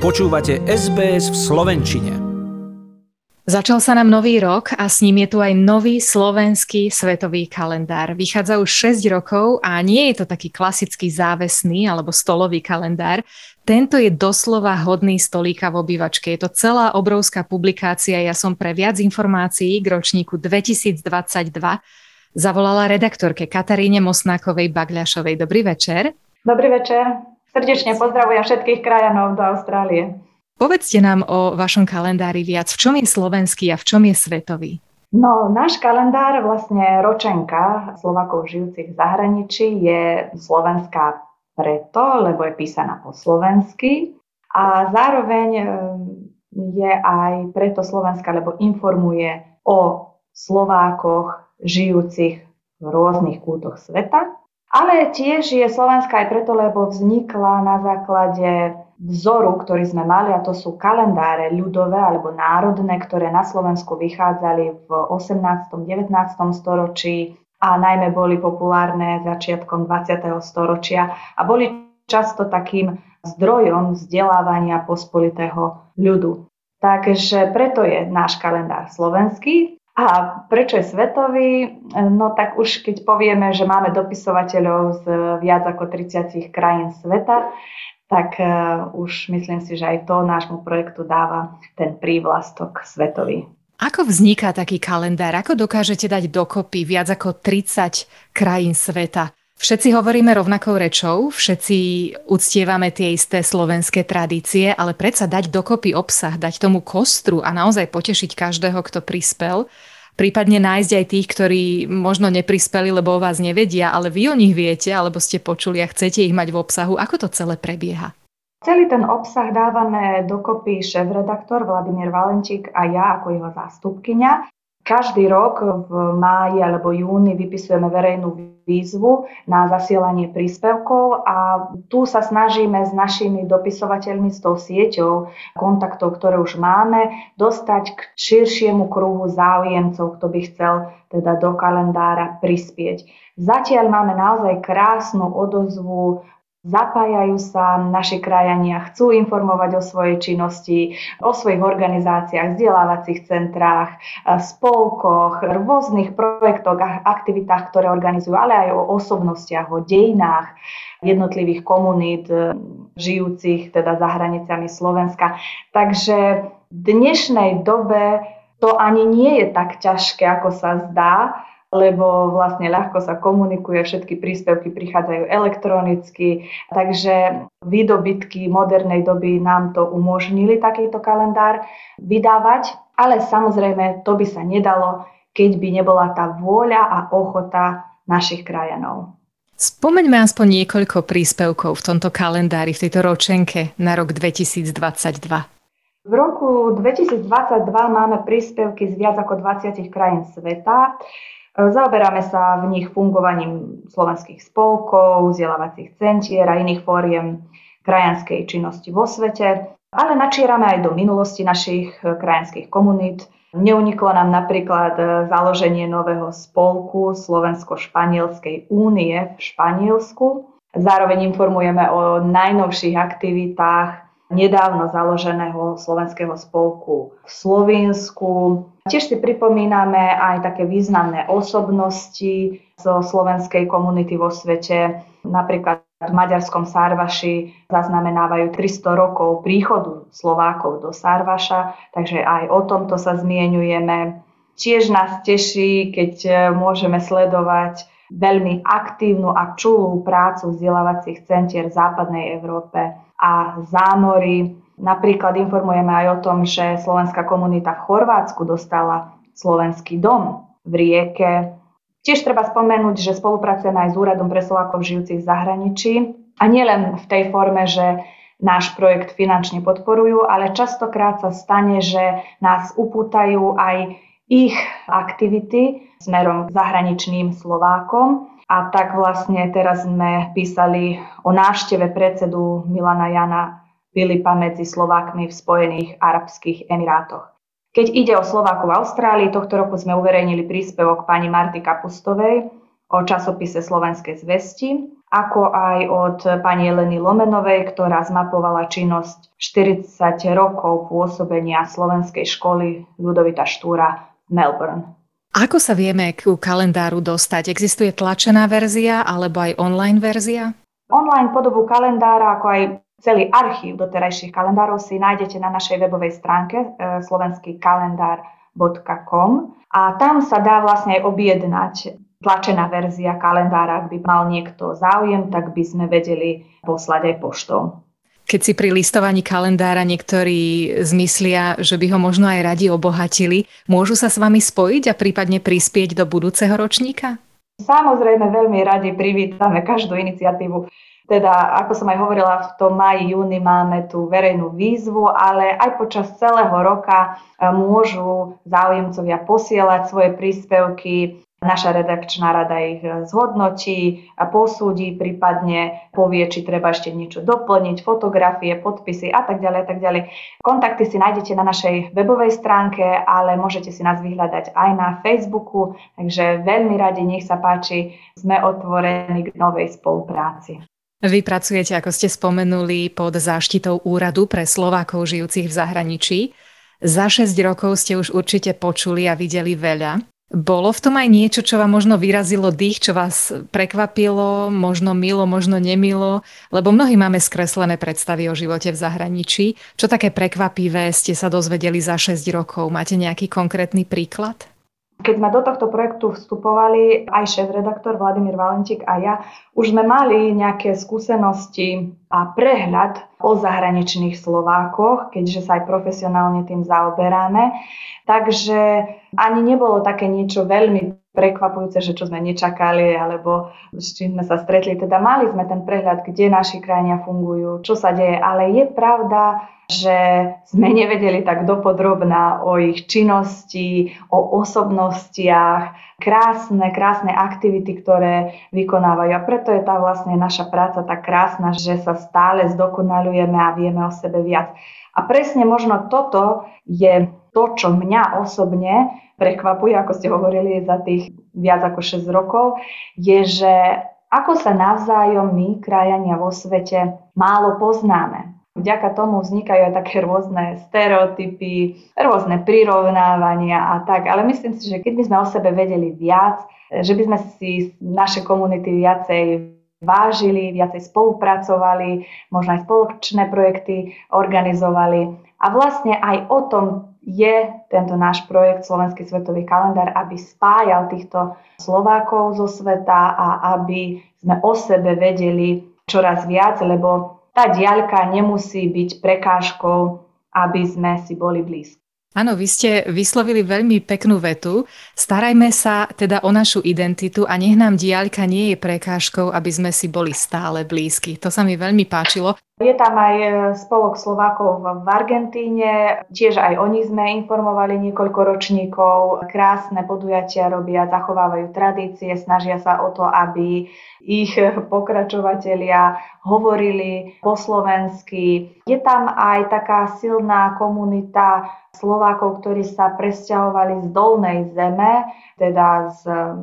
Počúvate SBS v slovenčine. Začal sa nám nový rok a s ním je tu aj nový slovenský svetový kalendár. Vychádza už 6 rokov a nie je to taký klasický závesný alebo stolový kalendár. Tento je doslova hodný stolíka v obývačke. Je to celá obrovská publikácia. Ja som pre viac informácií k ročníku 2022 zavolala redaktorke Kataríne Mosnákovej Bagľašovej. Dobrý večer. Dobrý večer. Srdečne pozdravujem všetkých krajanov do Austrálie. Povedzte nám o vašom kalendári viac. V čom je slovenský a v čom je svetový? No, náš kalendár, vlastne ročenka Slovákov žijúcich v zahraničí, je slovenská preto, lebo je písaná po slovensky a zároveň je aj preto slovenská, lebo informuje o Slovákoch žijúcich v rôznych kútoch sveta. Ale tiež je slovenská aj preto, lebo vznikla na základe vzoru, ktorý sme mali, a to sú kalendáre ľudové alebo národné, ktoré na Slovensku vychádzali v 18. 19. storočí a najmä boli populárne začiatkom 20. storočia a boli často takým zdrojom vzdelávania pospolitého ľudu. Takže preto je náš kalendár slovenský. A prečo je svetový? No tak už keď povieme, že máme dopisovateľov z viac ako 30 krajín sveta, tak už myslím si, že aj to nášmu projektu dáva ten prívlastok svetový. Ako vzniká taký kalendár? Ako dokážete dať dokopy viac ako 30 krajín sveta? Všetci hovoríme rovnakou rečou, všetci uctievame tie isté slovenské tradície, ale predsa dať dokopy obsah, dať tomu kostru a naozaj potešiť každého, kto prispel, prípadne nájsť aj tých, ktorí možno neprispeli, lebo o vás nevedia, ale vy o nich viete, alebo ste počuli a chcete ich mať v obsahu. Ako to celé prebieha? Celý ten obsah dávame dokopy šéf-redaktor Vladimír Valentík a ja ako jeho zástupkyňa. Každý rok v máji alebo júni vypisujeme verejnú výzvu na zasielanie príspevkov a tu sa snažíme s našimi dopisovateľmi, s tou sieťou kontaktov, ktoré už máme, dostať k širšiemu kruhu záujemcov, kto by chcel teda do kalendára prispieť. Zatiaľ máme naozaj krásnu odozvu. Zapájajú sa naši krajania, chcú informovať o svojej činnosti, o svojich organizáciách, vzdelávacích centrách, spolkoch, rôznych projektoch a aktivitách, ktoré organizujú, ale aj o osobnostiach, o dejinách jednotlivých komunít žijúcich teda za hranicami Slovenska. Takže v dnešnej dobe to ani nie je tak ťažké, ako sa zdá, lebo vlastne ľahko sa komunikuje, všetky príspevky prichádzajú elektronicky, takže výdobytky modernej doby nám to umožnili takýto kalendár vydávať, ale samozrejme to by sa nedalo, keď by nebola tá vôľa a ochota našich krajanov. Spomeňme aspoň niekoľko príspevkov v tomto kalendári, v tejto ročenke na rok 2022. V roku 2022 máme príspevky z viac ako 20 krajín sveta. Zaoberáme sa v nich fungovaním slovenských spolkov, vzdelávacích centier a iných fóriem krajanskej činnosti vo svete, ale načierame aj do minulosti našich krajanských komunít. Neuniklo nám napríklad založenie nového spolku Slovensko-Španielskej únie v Španielsku. Zároveň informujeme o najnovších aktivitách nedávno založeného slovenského spolku v Slovinsku. Tiež si pripomíname aj také významné osobnosti zo slovenskej komunity vo svete. Napríklad v maďarskom Sarvaši zaznamenávajú 300 rokov príchodu Slovákov do Sarvaša, takže aj o tomto sa zmieňujeme. Tiež nás teší, keď môžeme sledovať veľmi aktívnu a čulú prácu vzdelávacích centier v západnej Európe a zámorí. Napríklad informujeme aj o tom, že slovenská komunita v Chorvátsku dostala slovenský dom v Rieke. Tiež treba spomenúť, že spolupracujeme aj s Úradom pre Slovákov žijúcich v zahraničí. A nielen v tej forme, že náš projekt finančne podporujú, ale častokrát sa stane, že nás upútajú aj ich aktivity smerom k zahraničným Slovákom. A tak vlastne teraz sme písali o návšteve predsedu Milana Jana Filipa medzi Slovákmi v Spojených arabských emirátoch. Keď ide o Slovákov v Austrálii, tohto roku sme uverejnili príspevok pani Marty Kapustovej o časopise Slovenské zvesti, ako aj od pani Jeleny Lomenovej, ktorá zmapovala činnosť 40 rokov pôsobenia slovenskej školy Ľudovita Štúra v Melbourne. Ako sa vieme ku kalendáru dostať? Existuje tlačená verzia alebo aj online verzia? Online podobu kalendára, ako aj celý archív doterajších kalendárov si nájdete na našej webovej stránke slovenskýkalendar.com a tam sa dá vlastne aj objednať tlačená verzia kalendára. Ak by mal niekto záujem, tak by sme vedeli poslať aj poštou. Keď si pri listovaní kalendára niektorí zmyslia, že by ho možno aj radi obohatili, môžu sa s vami spojiť a prípadne prispieť do budúceho ročníka? Samozrejme, veľmi radi privítame každú iniciatívu. Teda, ako som aj hovorila, v tom máji, júni máme tú verejnú výzvu, ale aj počas celého roka môžu záujemcovia posielať svoje príspevky. Naša redakčná rada ich zhodnotí, posúdi, prípadne povie, či treba ešte niečo doplniť, fotografie, podpisy a tak ďalej, tak ďalej. Kontakty si nájdete na našej webovej stránke, ale môžete si nás vyhľadať aj na Facebooku, takže veľmi radi, nech sa páči, sme otvorení k novej spolupráci. Vy pracujete, ako ste spomenuli, pod záštitou Úradu pre Slovákov žijúcich v zahraničí. Za 6 rokov ste už určite počuli a videli veľa. Bolo v tom aj niečo, čo vám možno vyrazilo dých, čo vás prekvapilo, možno milo, možno nemilo, lebo mnohí máme skreslené predstavy o živote v zahraničí. Čo také prekvapivé ste sa dozvedeli za 6 rokov? Máte nejaký konkrétny príklad? Keď sme do tohto projektu vstupovali, aj šéf-redaktor Vladimír Valentík a ja, už sme mali nejaké skúsenosti a prehľad o zahraničných Slovákoch, keďže sa aj profesionálne tým zaoberáme. Takže ani nebolo také niečo veľmi prekvapujúce, že čo sme nečakali, alebo s čím sme sa stretli. Teda mali sme ten prehľad, kde naši krajania fungujú, čo sa deje, ale je pravda, že sme nevedeli tak dopodrobná o ich činnosti, o osobnostiach, krásne aktivity, ktoré vykonávajú. A preto je tá vlastne naša práca tak krásna, že sa stále zdokonaľujeme a vieme o sebe viac. A presne možno toto je to, čo mňa osobne prekvapuje, ako ste hovorili za tých viac ako 6 rokov, je, že ako sa navzájom my, krajania vo svete, málo poznáme. Vďaka tomu vznikajú aj také rôzne stereotypy, rôzne prirovnávania a tak. Ale myslím si, že keď by sme o sebe vedeli viac, že by sme si naše komunity viacej vážili, viacej spolupracovali, možno aj spoločné projekty organizovali. A vlastne aj o tom je tento náš projekt Slovenský svetový kalendár, aby spájal týchto Slovákov zo sveta a aby sme o sebe vedeli čoraz viac, lebo tá diaľka nemusí byť prekážkou, aby sme si boli blízko. Áno, vy ste vyslovili veľmi peknú vetu. Starajme sa teda o našu identitu a nech nám diaľka nie je prekážkou, aby sme si boli stále blízky. To sa mi veľmi páčilo. Je tam aj spolok Slovákov v Argentíne. Tiež aj o nich sme informovali niekoľko ročníkov. Krásne podujatia robia, zachovávajú tradície, snažia sa o to, aby ich pokračovatelia hovorili po slovensky. Je tam aj taká silná komunita Slovákov, ktorí sa presťahovali z dolnej zeme, teda z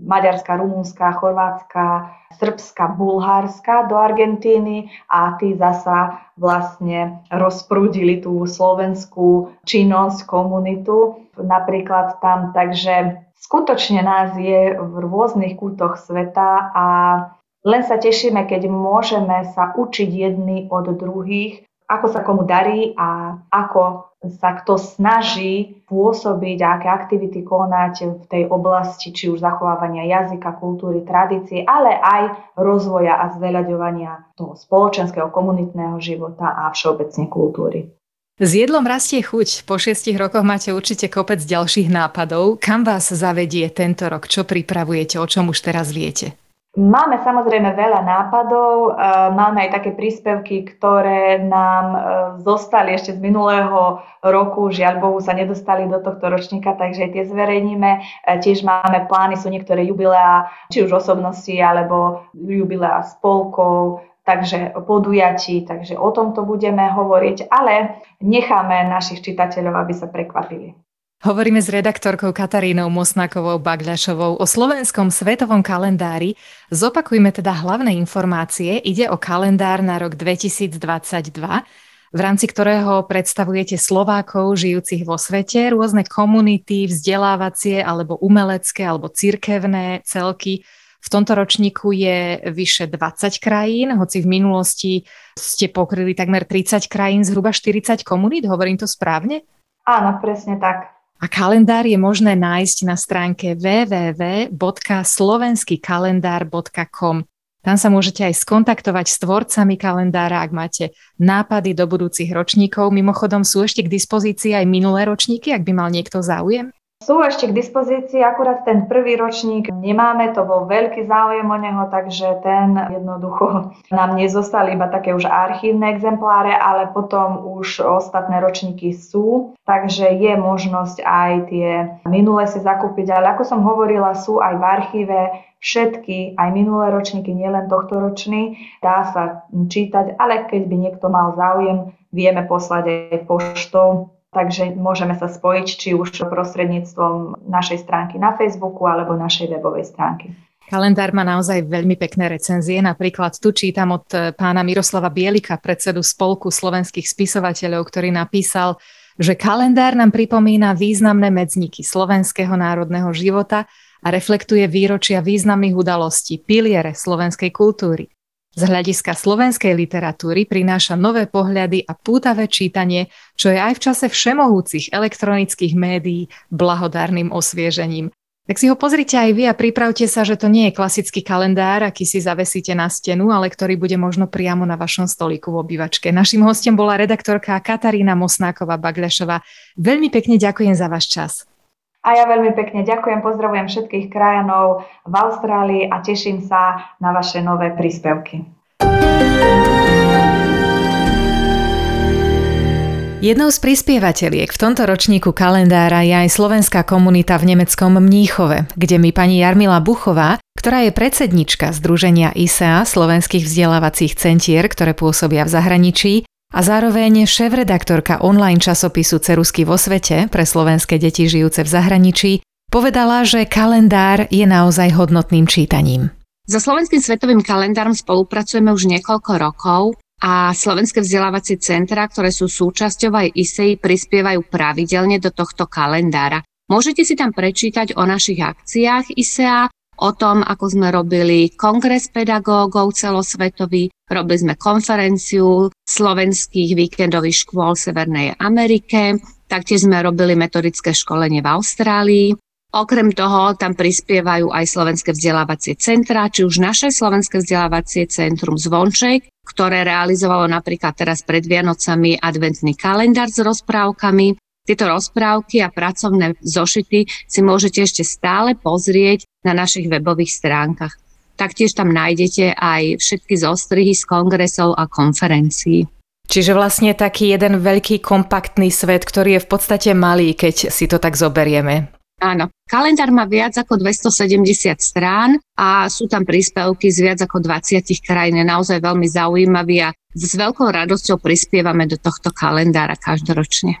Maďarska, Rumunska, Chorvátska, Srbska, Bulharska do Argentíny a tí zasa vlastne rozprúdili tú slovenskú činnosť, komunitu napríklad tam. Takže skutočne nás je v rôznych kútoch sveta a len sa tešíme, keď môžeme sa učiť jedni od druhých, ako sa komu darí a ako sa kto snaží pôsobiť a aké aktivity konať v tej oblasti, či už zachovávania jazyka, kultúry, tradície, ale aj rozvoja a zveľaďovania toho spoločenského, komunitného života a všeobecne kultúry. S jedlom rastie chuť. Po 6 rokoch máte určite kopec ďalších nápadov. Kam vás zavedie tento rok? Čo pripravujete? O čom už teraz viete? Máme samozrejme veľa nápadov, máme aj také príspevky, ktoré nám zostali ešte z minulého roku, žiaľ Bohu sa nedostali do tohto ročníka, takže tie zverejníme. Tiež máme plány, sú niektoré jubileá, či už osobností, alebo jubileá spolkov, takže podujatí, takže o tomto budeme hovoriť, ale necháme našich čitateľov, aby sa prekvapili. Hovoríme s redaktorkou Katarínou Mosnákovou Bagľašovou o slovenskom svetovom kalendári. Zopakujme teda hlavné informácie. Ide o kalendár na rok 2022, v rámci ktorého predstavujete Slovákov žijúcich vo svete, rôzne komunity, vzdelávacie alebo umelecké alebo cirkevné celky. V tomto ročníku je vyše 20 krajín, hoci v minulosti ste pokryli takmer 30 krajín, zhruba 40 komunít, hovorím to správne? Áno, presne tak. A kalendár je možné nájsť na stránke www.slovenskýkalendar.com. Tam sa môžete aj skontaktovať s tvorcami kalendára, ak máte nápady do budúcich ročníkov. Mimochodom sú ešte k dispozícii aj minulé ročníky, ak by mal niekto záujem. Sú ešte k dispozícii, akurát ten prvý ročník nemáme, to bol veľký záujem o neho, takže ten jednoducho nám nezostali iba také už archívne exempláre, ale potom už ostatné ročníky sú, takže je možnosť aj tie minulé si zakúpiť, ale ako som hovorila, sú aj v archíve všetky, aj minulé ročníky, nielen tohtoročný, dá sa čítať, ale keď by niekto mal záujem, vieme poslať aj poštou. Takže môžeme sa spojiť či už prostredníctvom našej stránky na Facebooku alebo našej webovej stránky. Kalendár má naozaj veľmi pekné recenzie. Napríklad tu čítam od pána Miroslava Bielika, predsedu Spolku slovenských spisovateľov, ktorý napísal, že kalendár nám pripomína významné medzníky slovenského národného života a reflektuje výročia významných udalostí, piliere slovenskej kultúry. Z hľadiska slovenskej literatúry prináša nové pohľady a pútavé čítanie, čo je aj v čase všemohúcich elektronických médií blahodárnym osviežením. Tak si ho pozrite aj vy a pripravte sa, že to nie je klasický kalendár, aký si zavesíte na stenu, ale ktorý bude možno priamo na vašom stolíku v obývačke. Naším hostom bola redaktorka Katarína Mosnáková Bagľašová. Veľmi pekne ďakujem za váš čas. A ja veľmi pekne ďakujem, pozdravujem všetkých krajanov v Austrálii a teším sa na vaše nové príspevky. Jednou z prispievateľiek v tomto ročníku kalendára je aj slovenská komunita v nemeckom Mníchove, kde mi pani Jarmila Buchová, ktorá je predsednička Združenia ISEA slovenských vzdelávacích centier, ktoré pôsobia v zahraničí, a zároveň šéf-redaktorka online časopisu Čerušky vo svete pre slovenské deti žijúce v zahraničí, povedala, že kalendár je naozaj hodnotným čítaním. So slovenským svetovým kalendárom spolupracujeme už niekoľko rokov a slovenské vzdelávacie centra, ktoré sú súčasťou aj ISEI, prispievajú pravidelne do tohto kalendára. Môžete si tam prečítať o našich akciách ISEA, o tom, ako sme robili kongres pedagógov celosvetový, robili sme konferenciu slovenských víkendových škôl v Severnej Amerike, taktiež sme robili metodické školenie v Austrálii. Okrem toho tam prispievajú aj slovenské vzdelávacie centra, či už naše slovenské vzdelávacie centrum Zvonček, ktoré realizovalo napríklad teraz pred Vianocami adventný kalendár s rozprávkami. Tieto rozprávky a pracovné zošity si môžete ešte stále pozrieť na našich webových stránkach. Taktiež tam nájdete aj všetky zostrihy z kongresov a konferencií. Čiže vlastne taký jeden veľký kompaktný svet, ktorý je v podstate malý, keď si to tak zoberieme. Áno. Kalendár má viac ako 270 strán a sú tam príspevky z viac ako 20 krajín. Je naozaj veľmi zaujímavý a s veľkou radosťou prispievame do tohto kalendára každoročne.